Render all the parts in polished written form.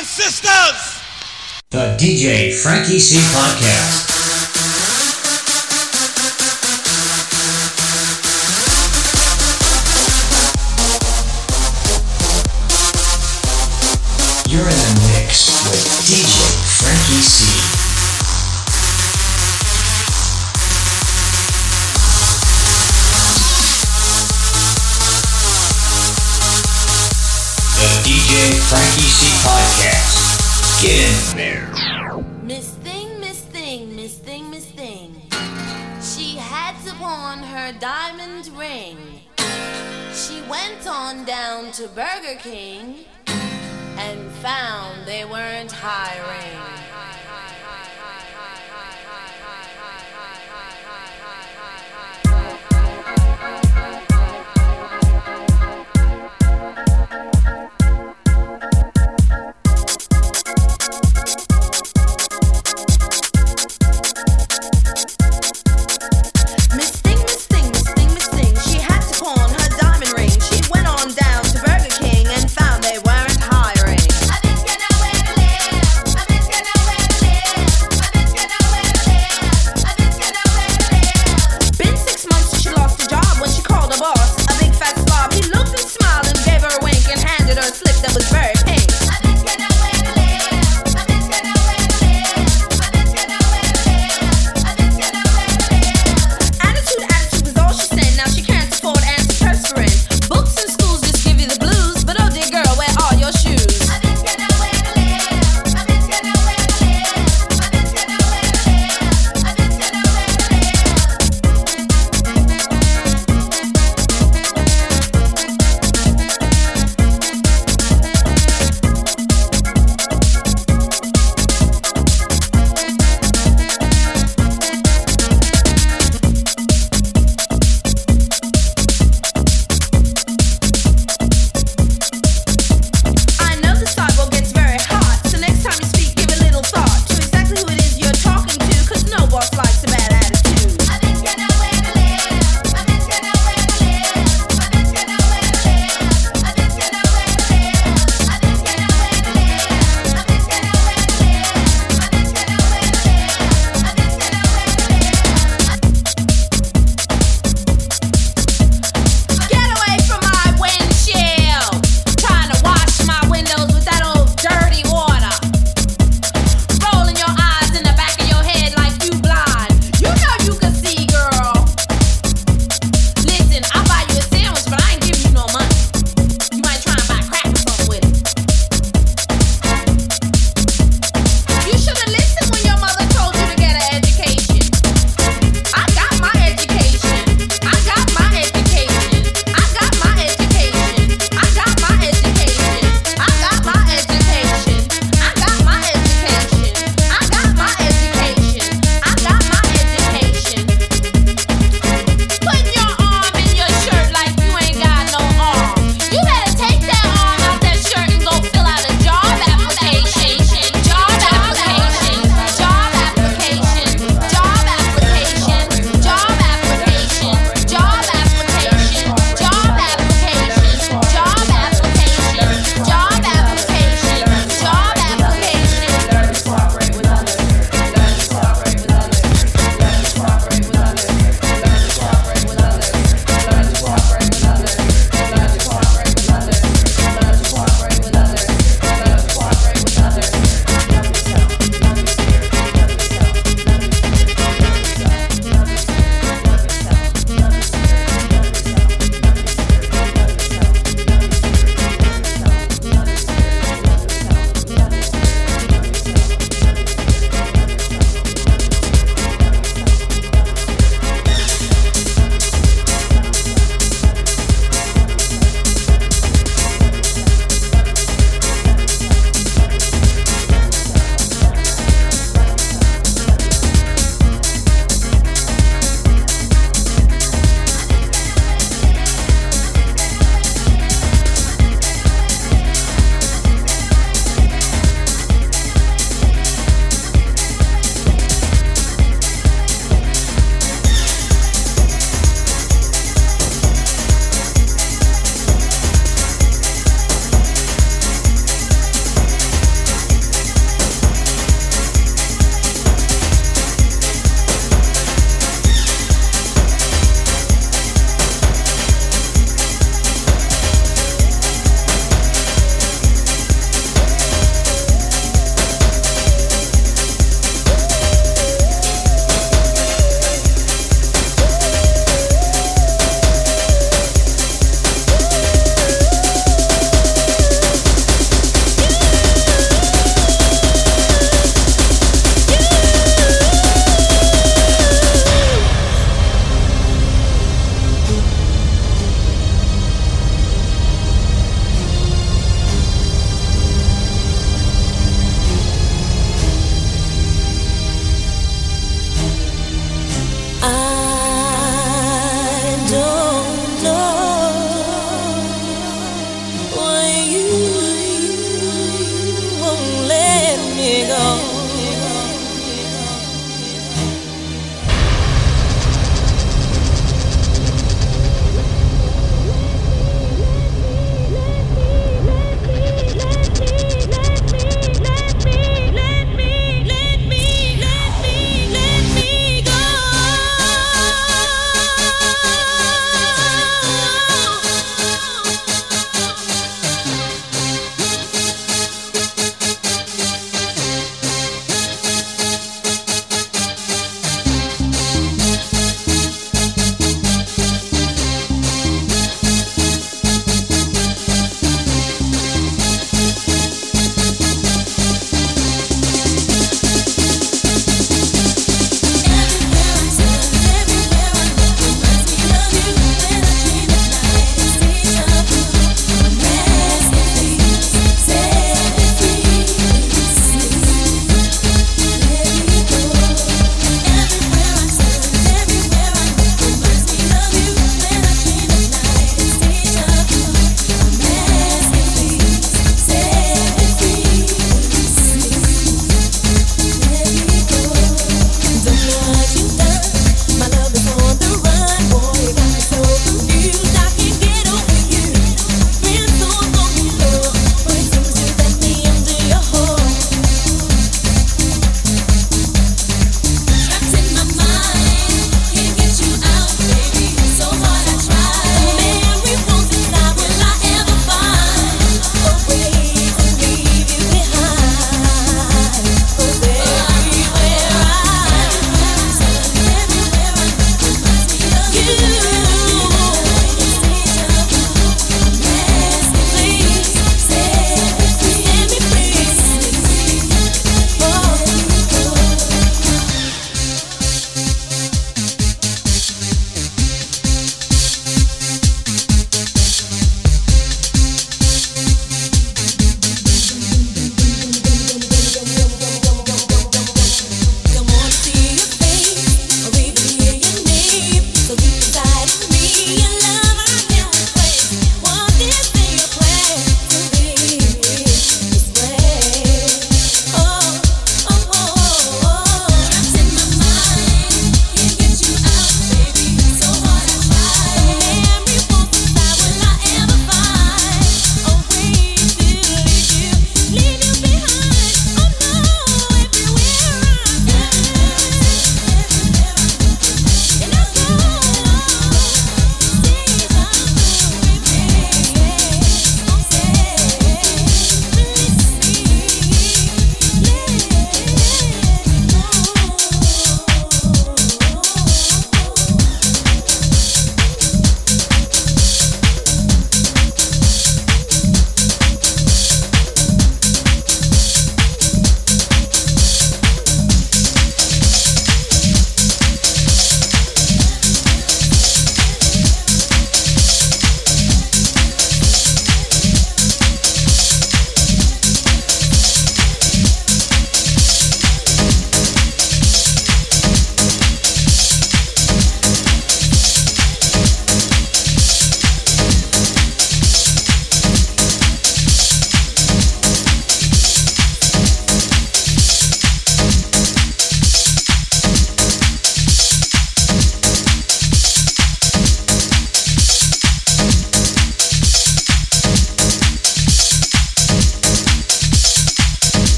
and sisters. The DJ Frankie C Podcast. You're in the mix with DJ Frankie C. DJ Frankie C Podcast. Get in there. Miss Thing. She had to pawn her diamond ring. She went on down to Burger King and found they weren't hiring.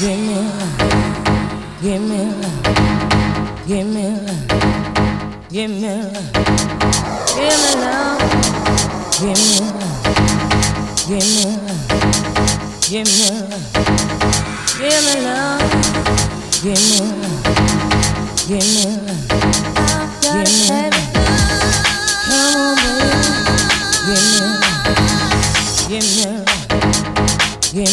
Give me love, give me love, give me love, give me love, give me love, give me love, give me love, give me love, give me love, give me love, give me love, give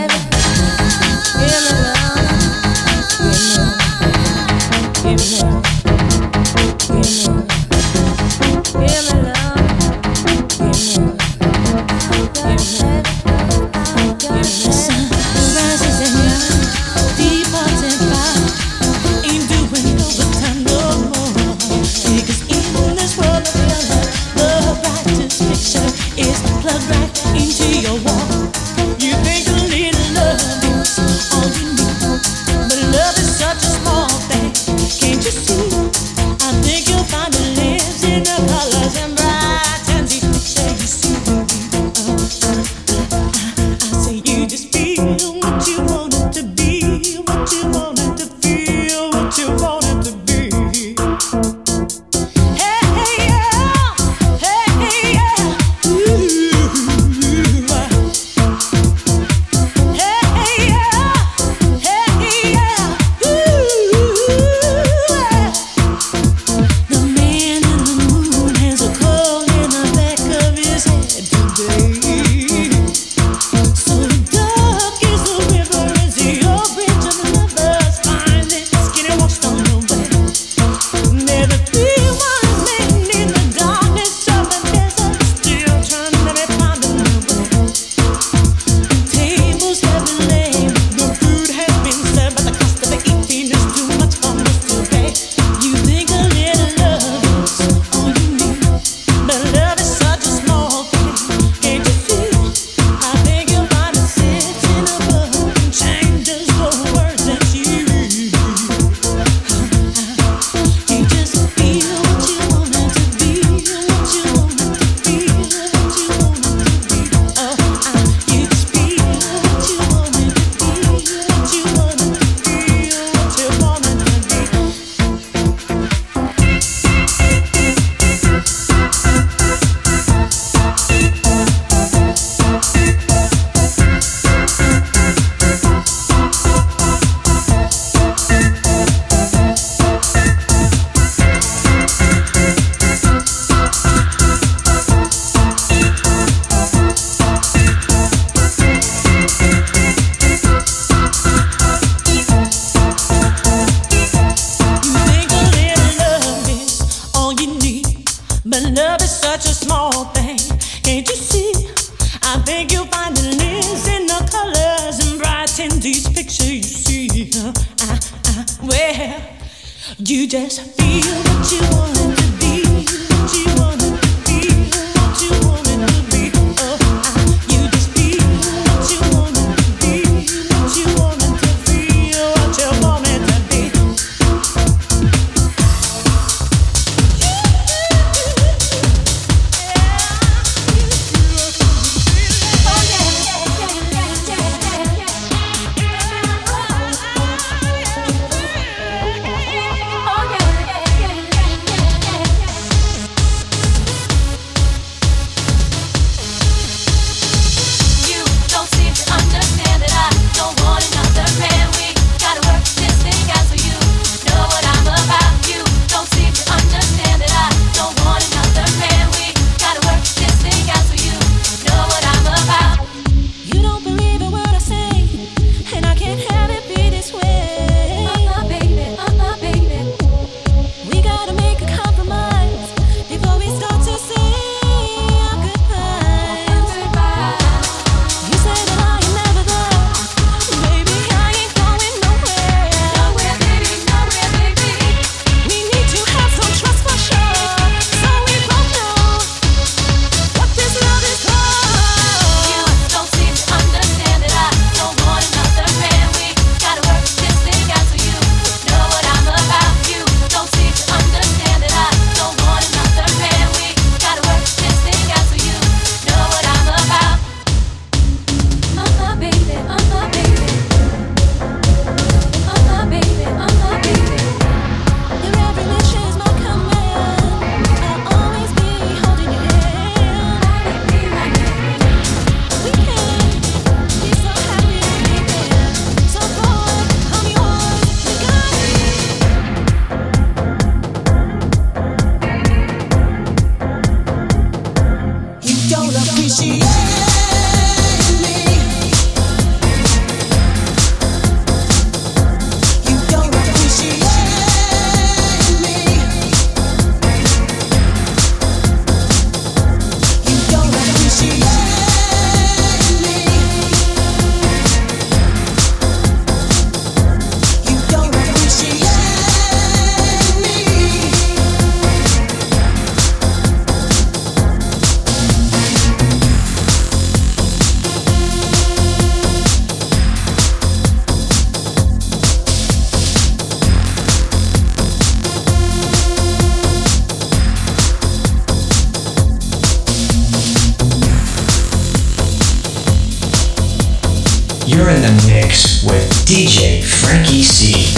with DJ Frankie C.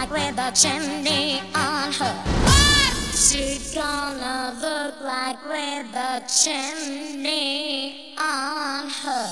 like with a chimney on her. What? She gonna look like with a chimney on her.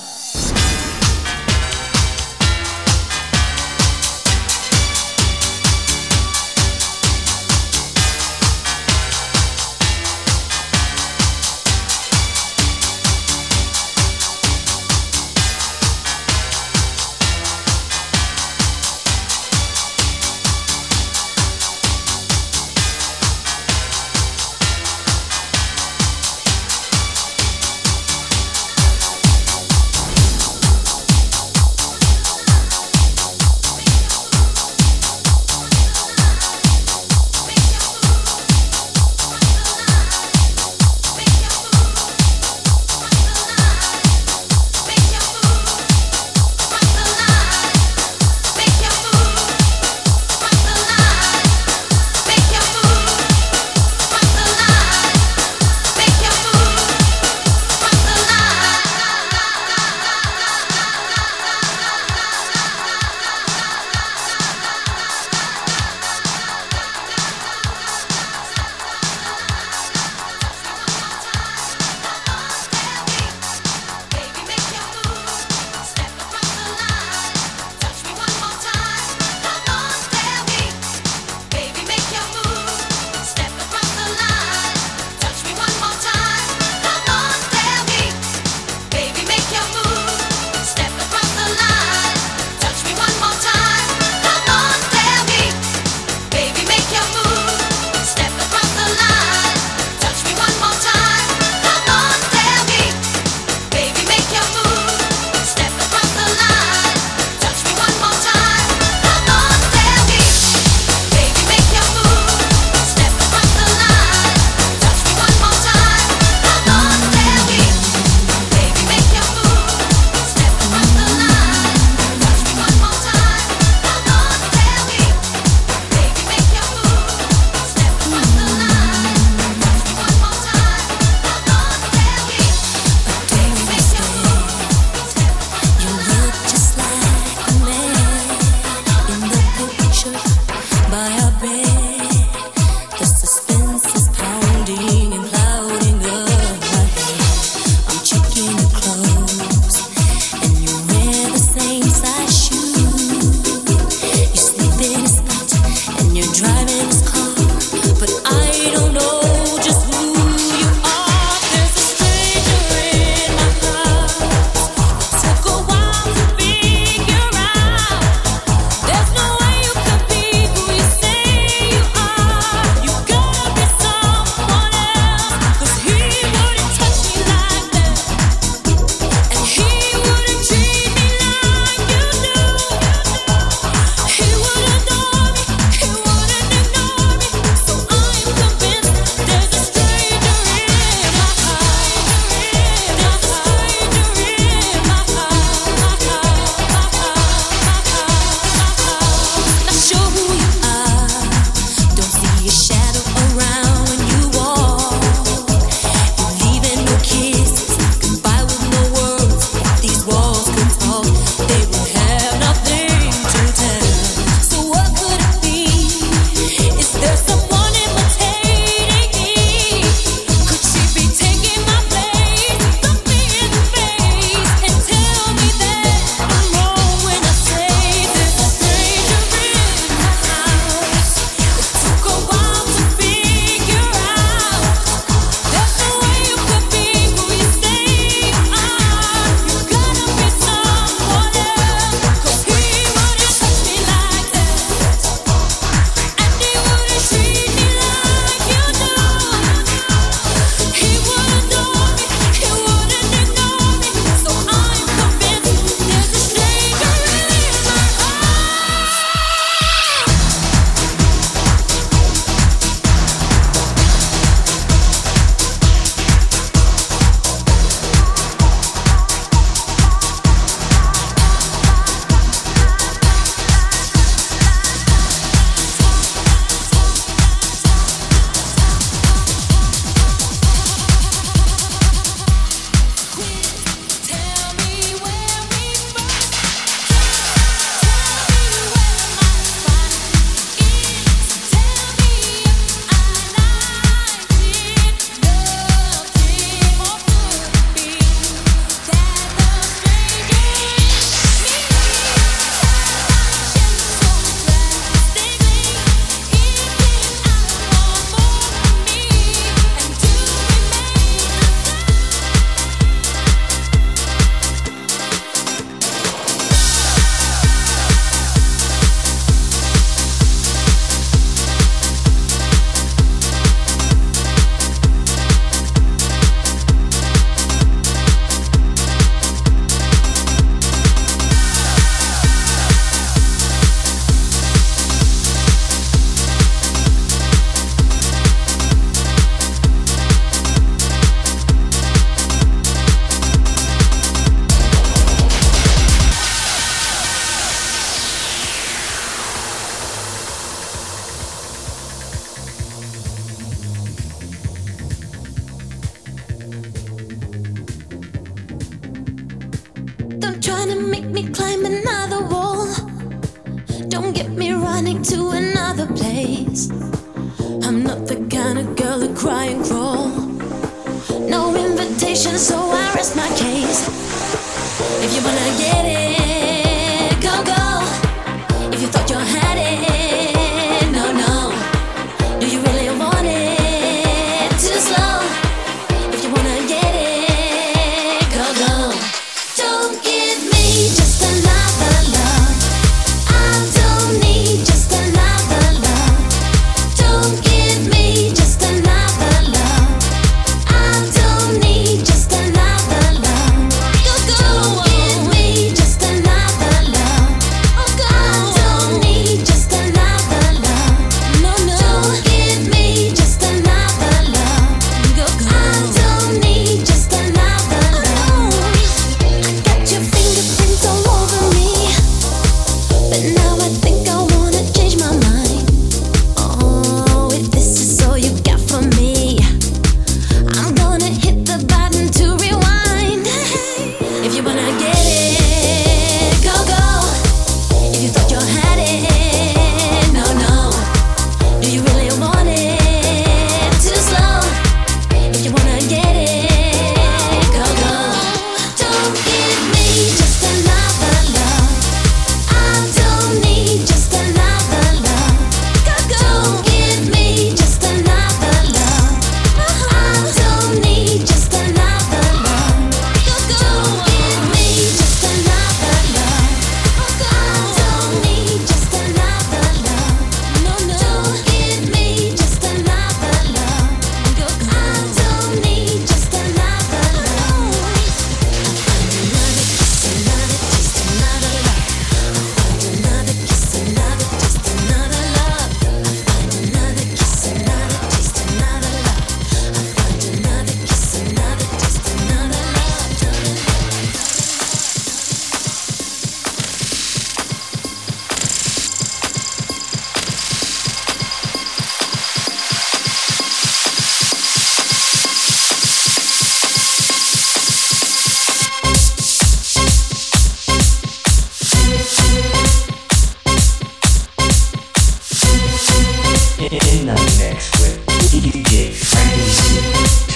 trying to make me climb another wall. Don't get me running to another place. I'm not the kind of girl to cry and crawl. No invitation, so I rest my case. If you wanna get it, go, go. If you thought you had it, no, no. Do you really want it? Too slow. If you wanna get it, go, go. Don't give me just another love. I don't need just another love. Don't give me just another love. I don't need just another love. Don't give me just another love. I don't need just another love. Don't give me just another love. I don't need just another love. I got your fingerprints all over me, but now I think I wanna change my mind. Oh, if this is all you got for me, I'm gonna hit the button to rewind. If you wanna get it, go, go. If you thought you had it, no, no. Do you really want it? Too slow. If you wanna get it, go, go. Don't give me just another love. I don't need just another love. Don't give me just another love. I don't need just another love. Don't give me just another love. I don't need just another love. Don't give me just another love. I don't need just another love. In the mix with DJ Frankie C, turn it up. Please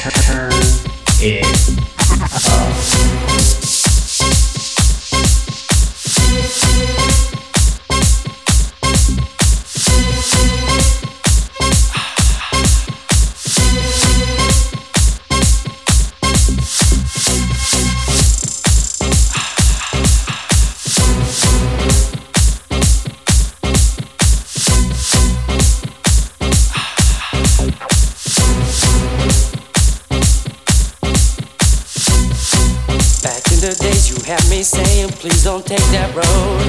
don't take that road.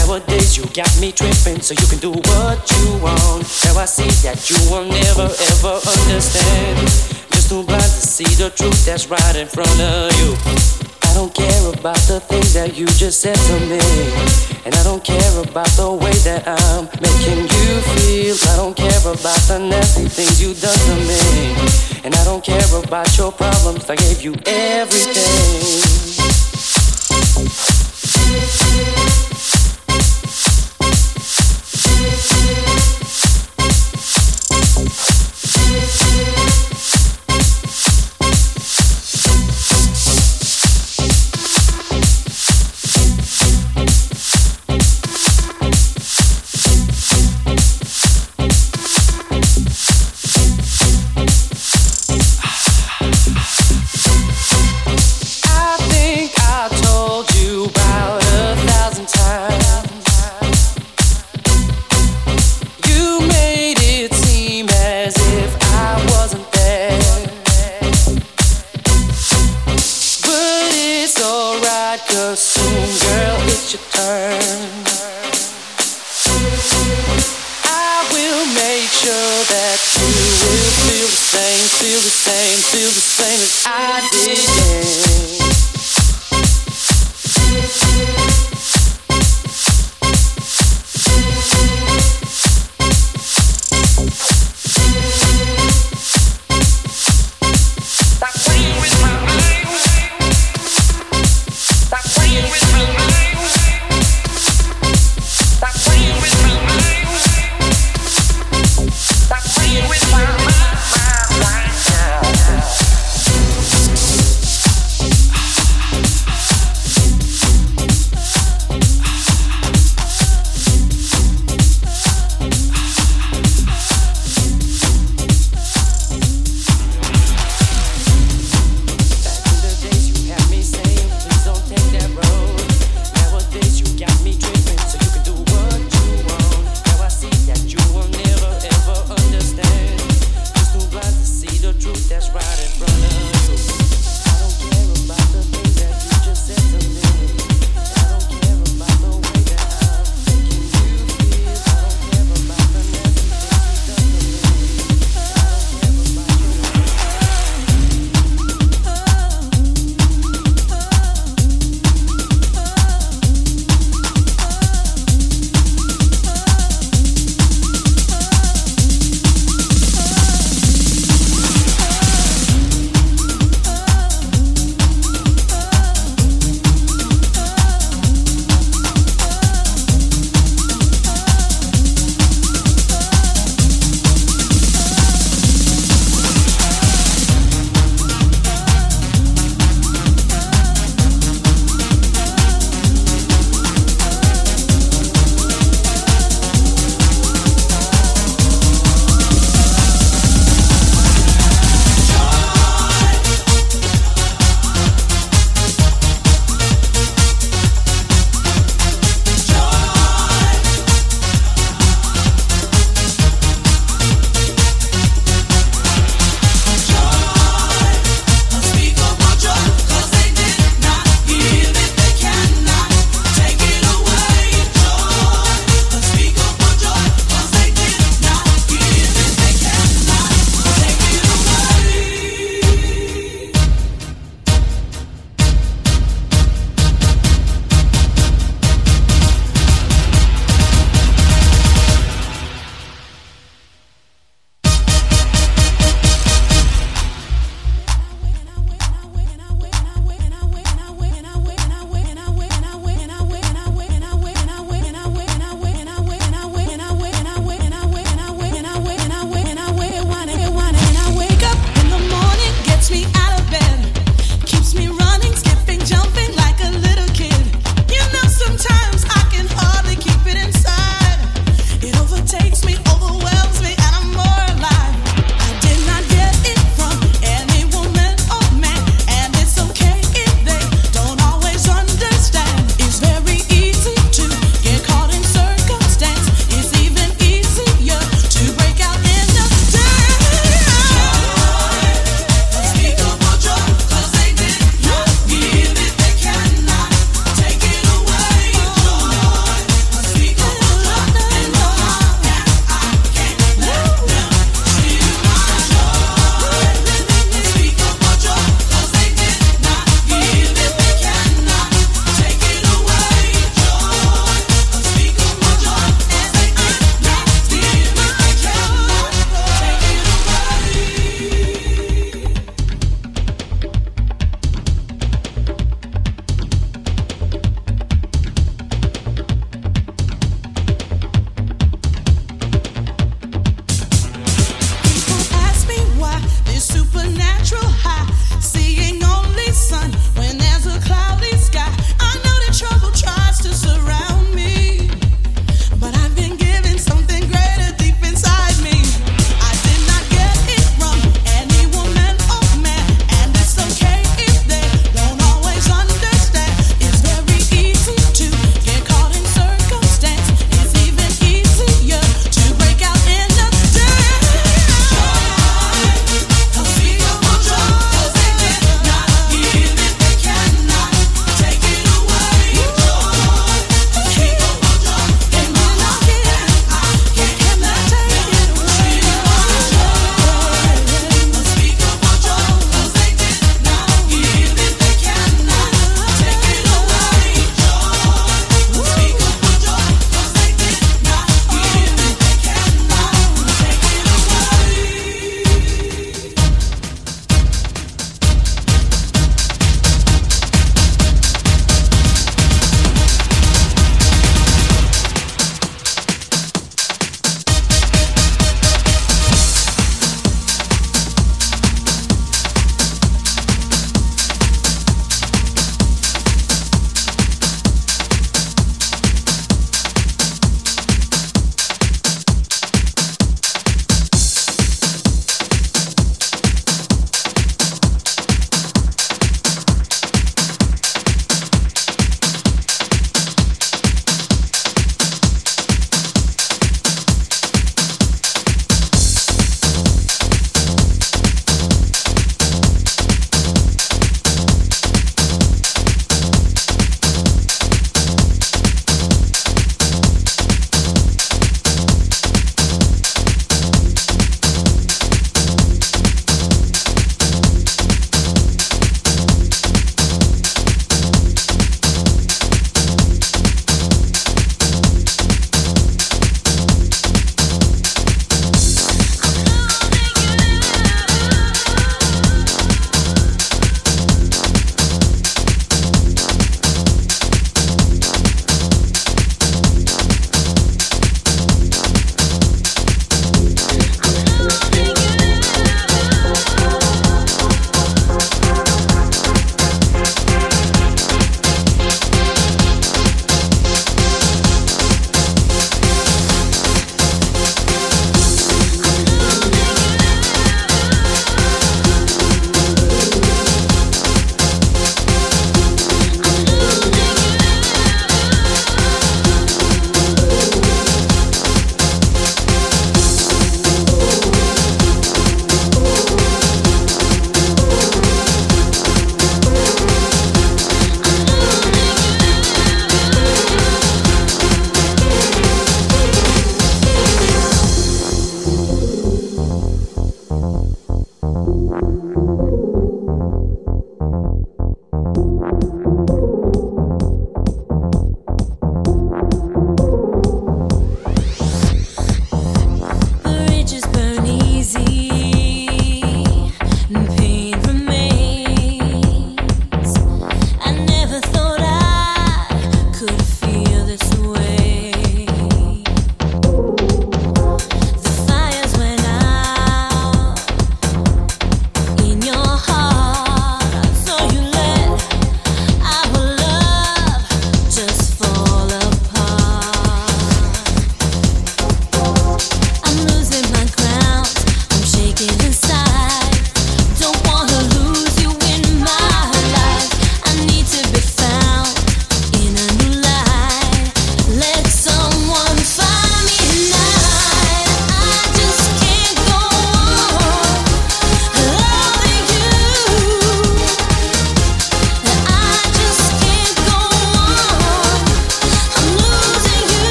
Nowadays you got me tripping, so you can do what you want. Now I see that you will never ever understand. Just too blind to see the truth that's right in front of you. I don't care about the things that you just said to me, and I don't care about the way that I'm making you feel. I don't care about the nasty things you done to me, and I don't care about your problems. I gave you everything. I think I told you about 1,000 times. You made it seem as if I wasn't there, but it's alright, 'cause soon, girl, it's your turn. I will make sure that you will feel the same, feel the same, feel the same as I did. Stop playing with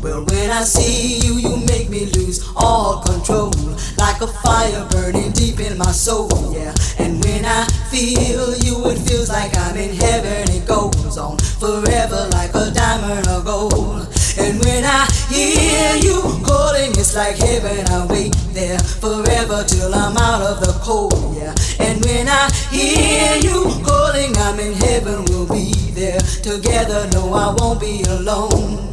Well, when I see you, you make me lose all control, like a fire burning deep in my soul, yeah. And when I feel you, it feels like I'm in heaven. It goes on forever like a diamond of gold. And when I hear you calling, it's like heaven. I wait there forever till I'm out of the cold, yeah. And when I hear you calling, I'm in heaven. We'll be there together. No, I won't be alone.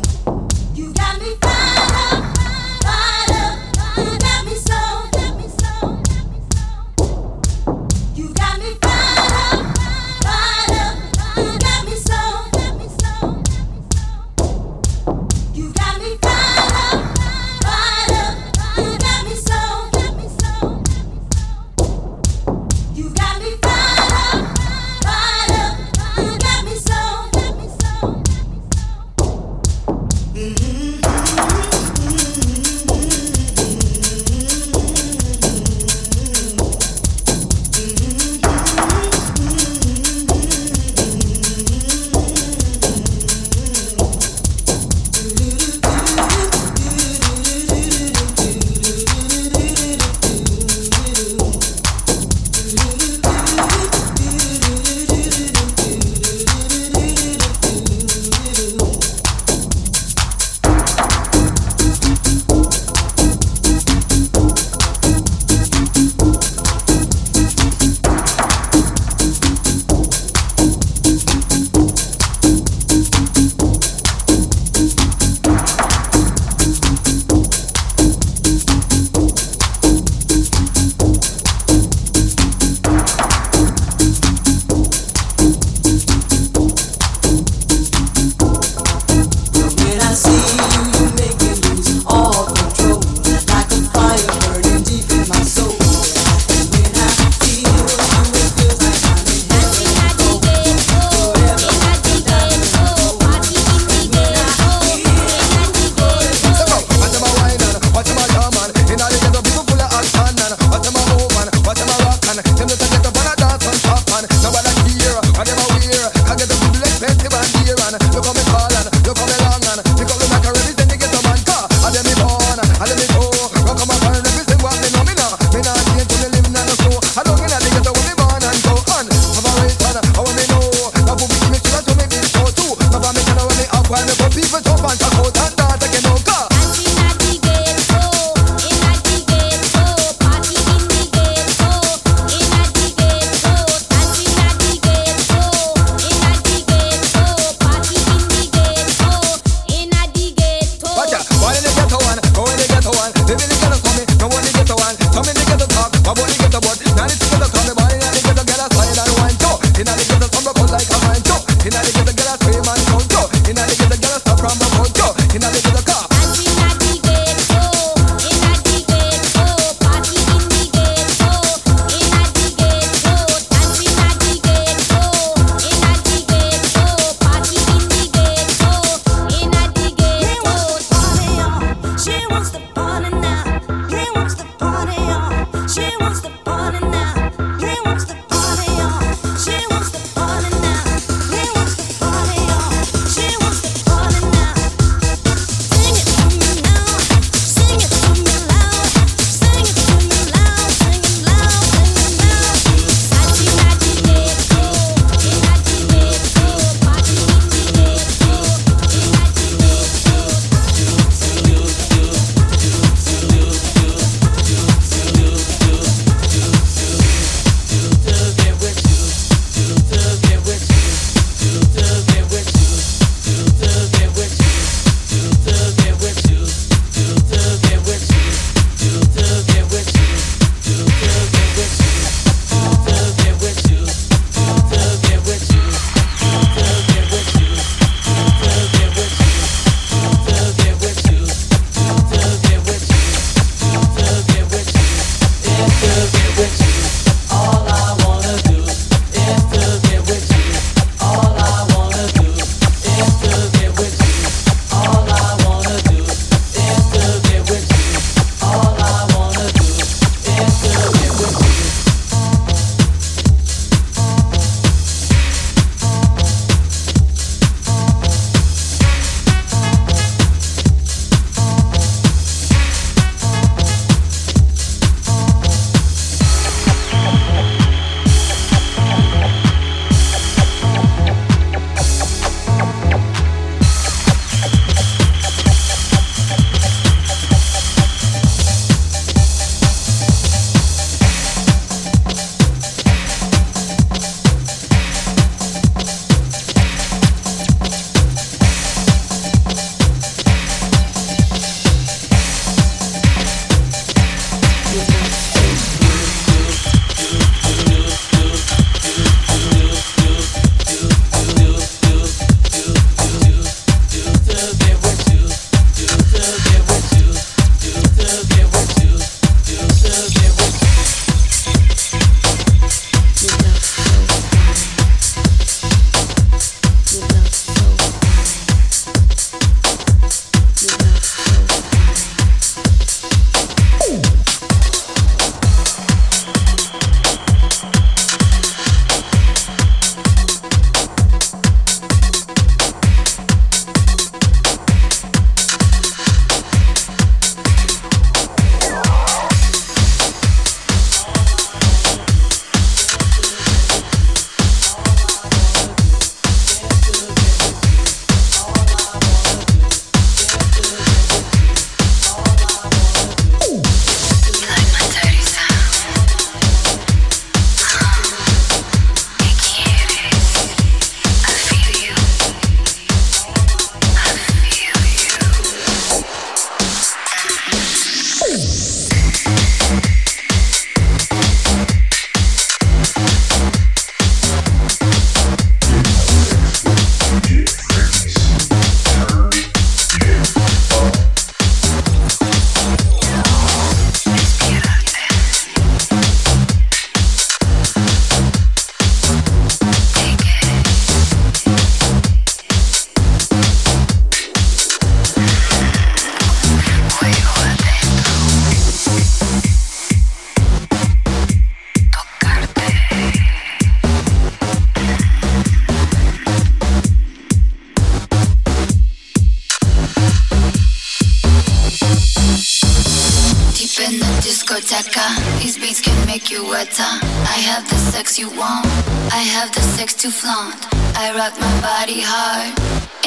discoteca. These beats can make you wetter. I have the sex you want, I have the sex to flaunt. I rock my body hard,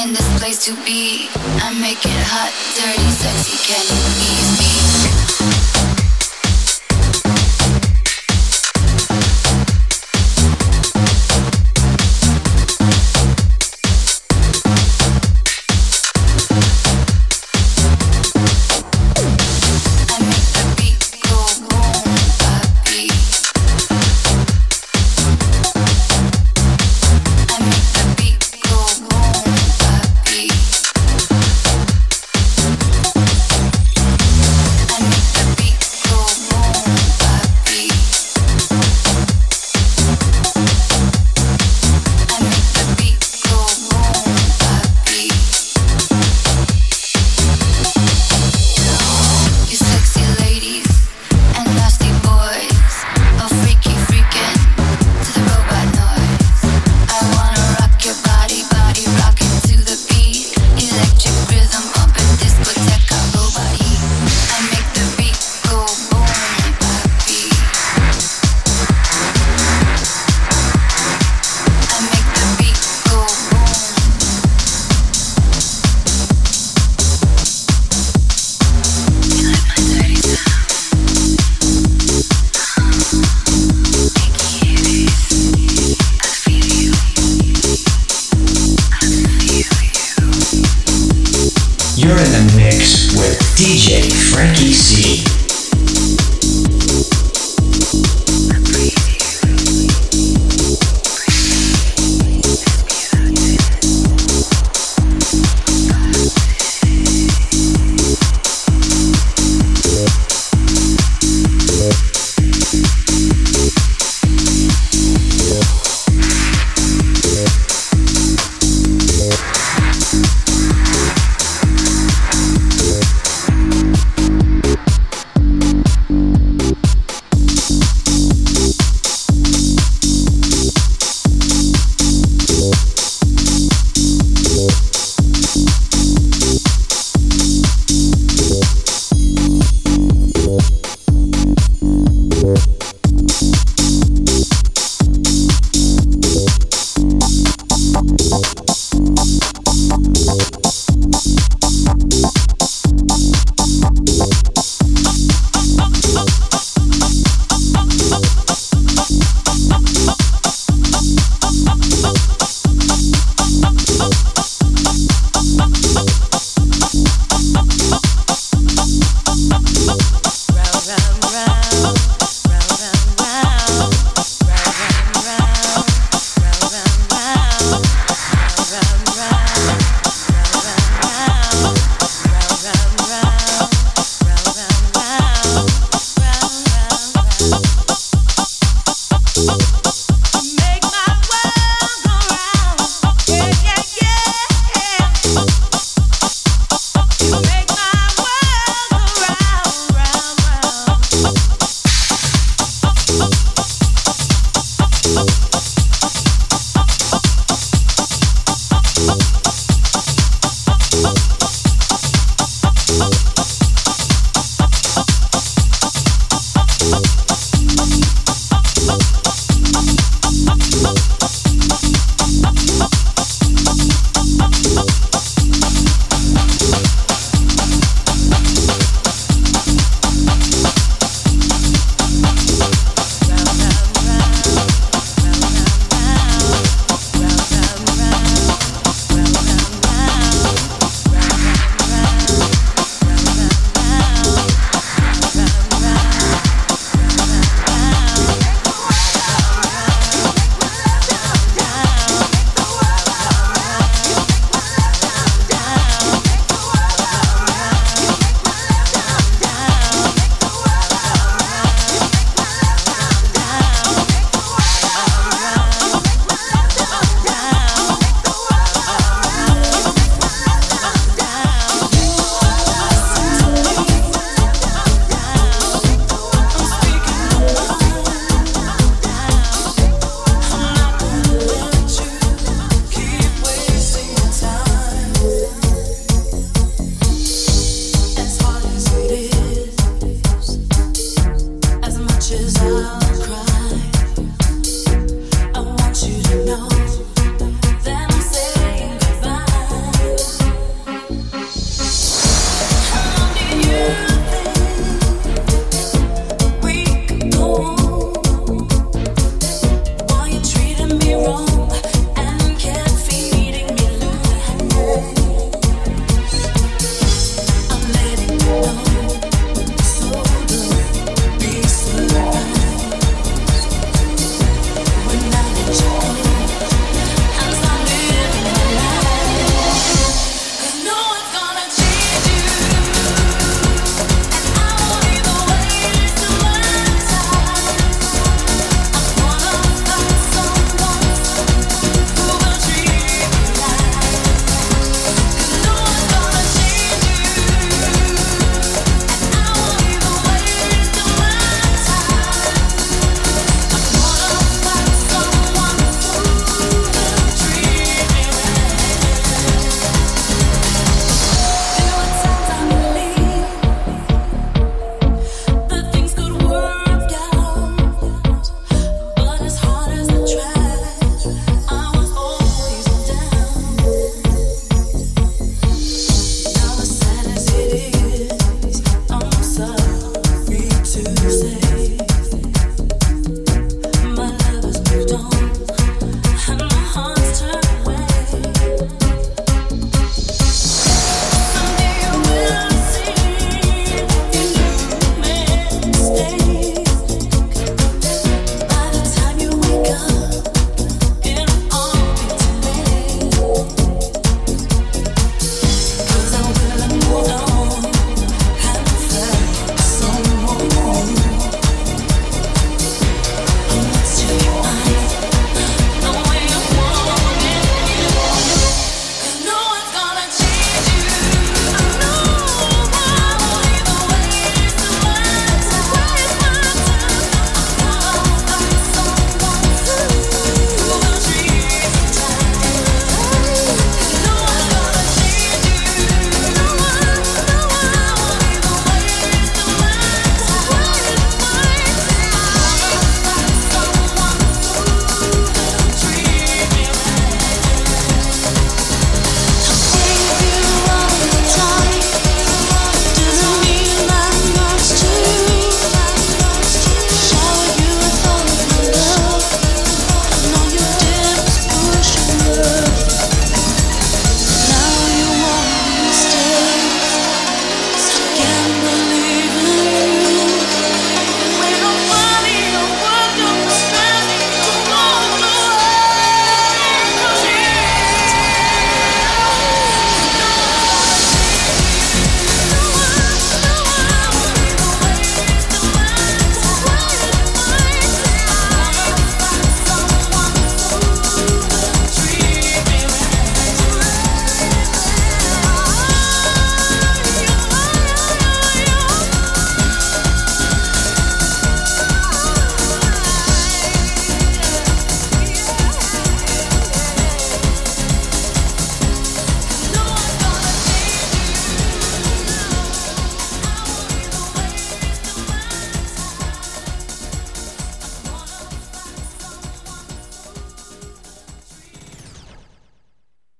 in this place to be. I make it hot, dirty, sexy, can you please me? You're in the mix with DJ Frankie C.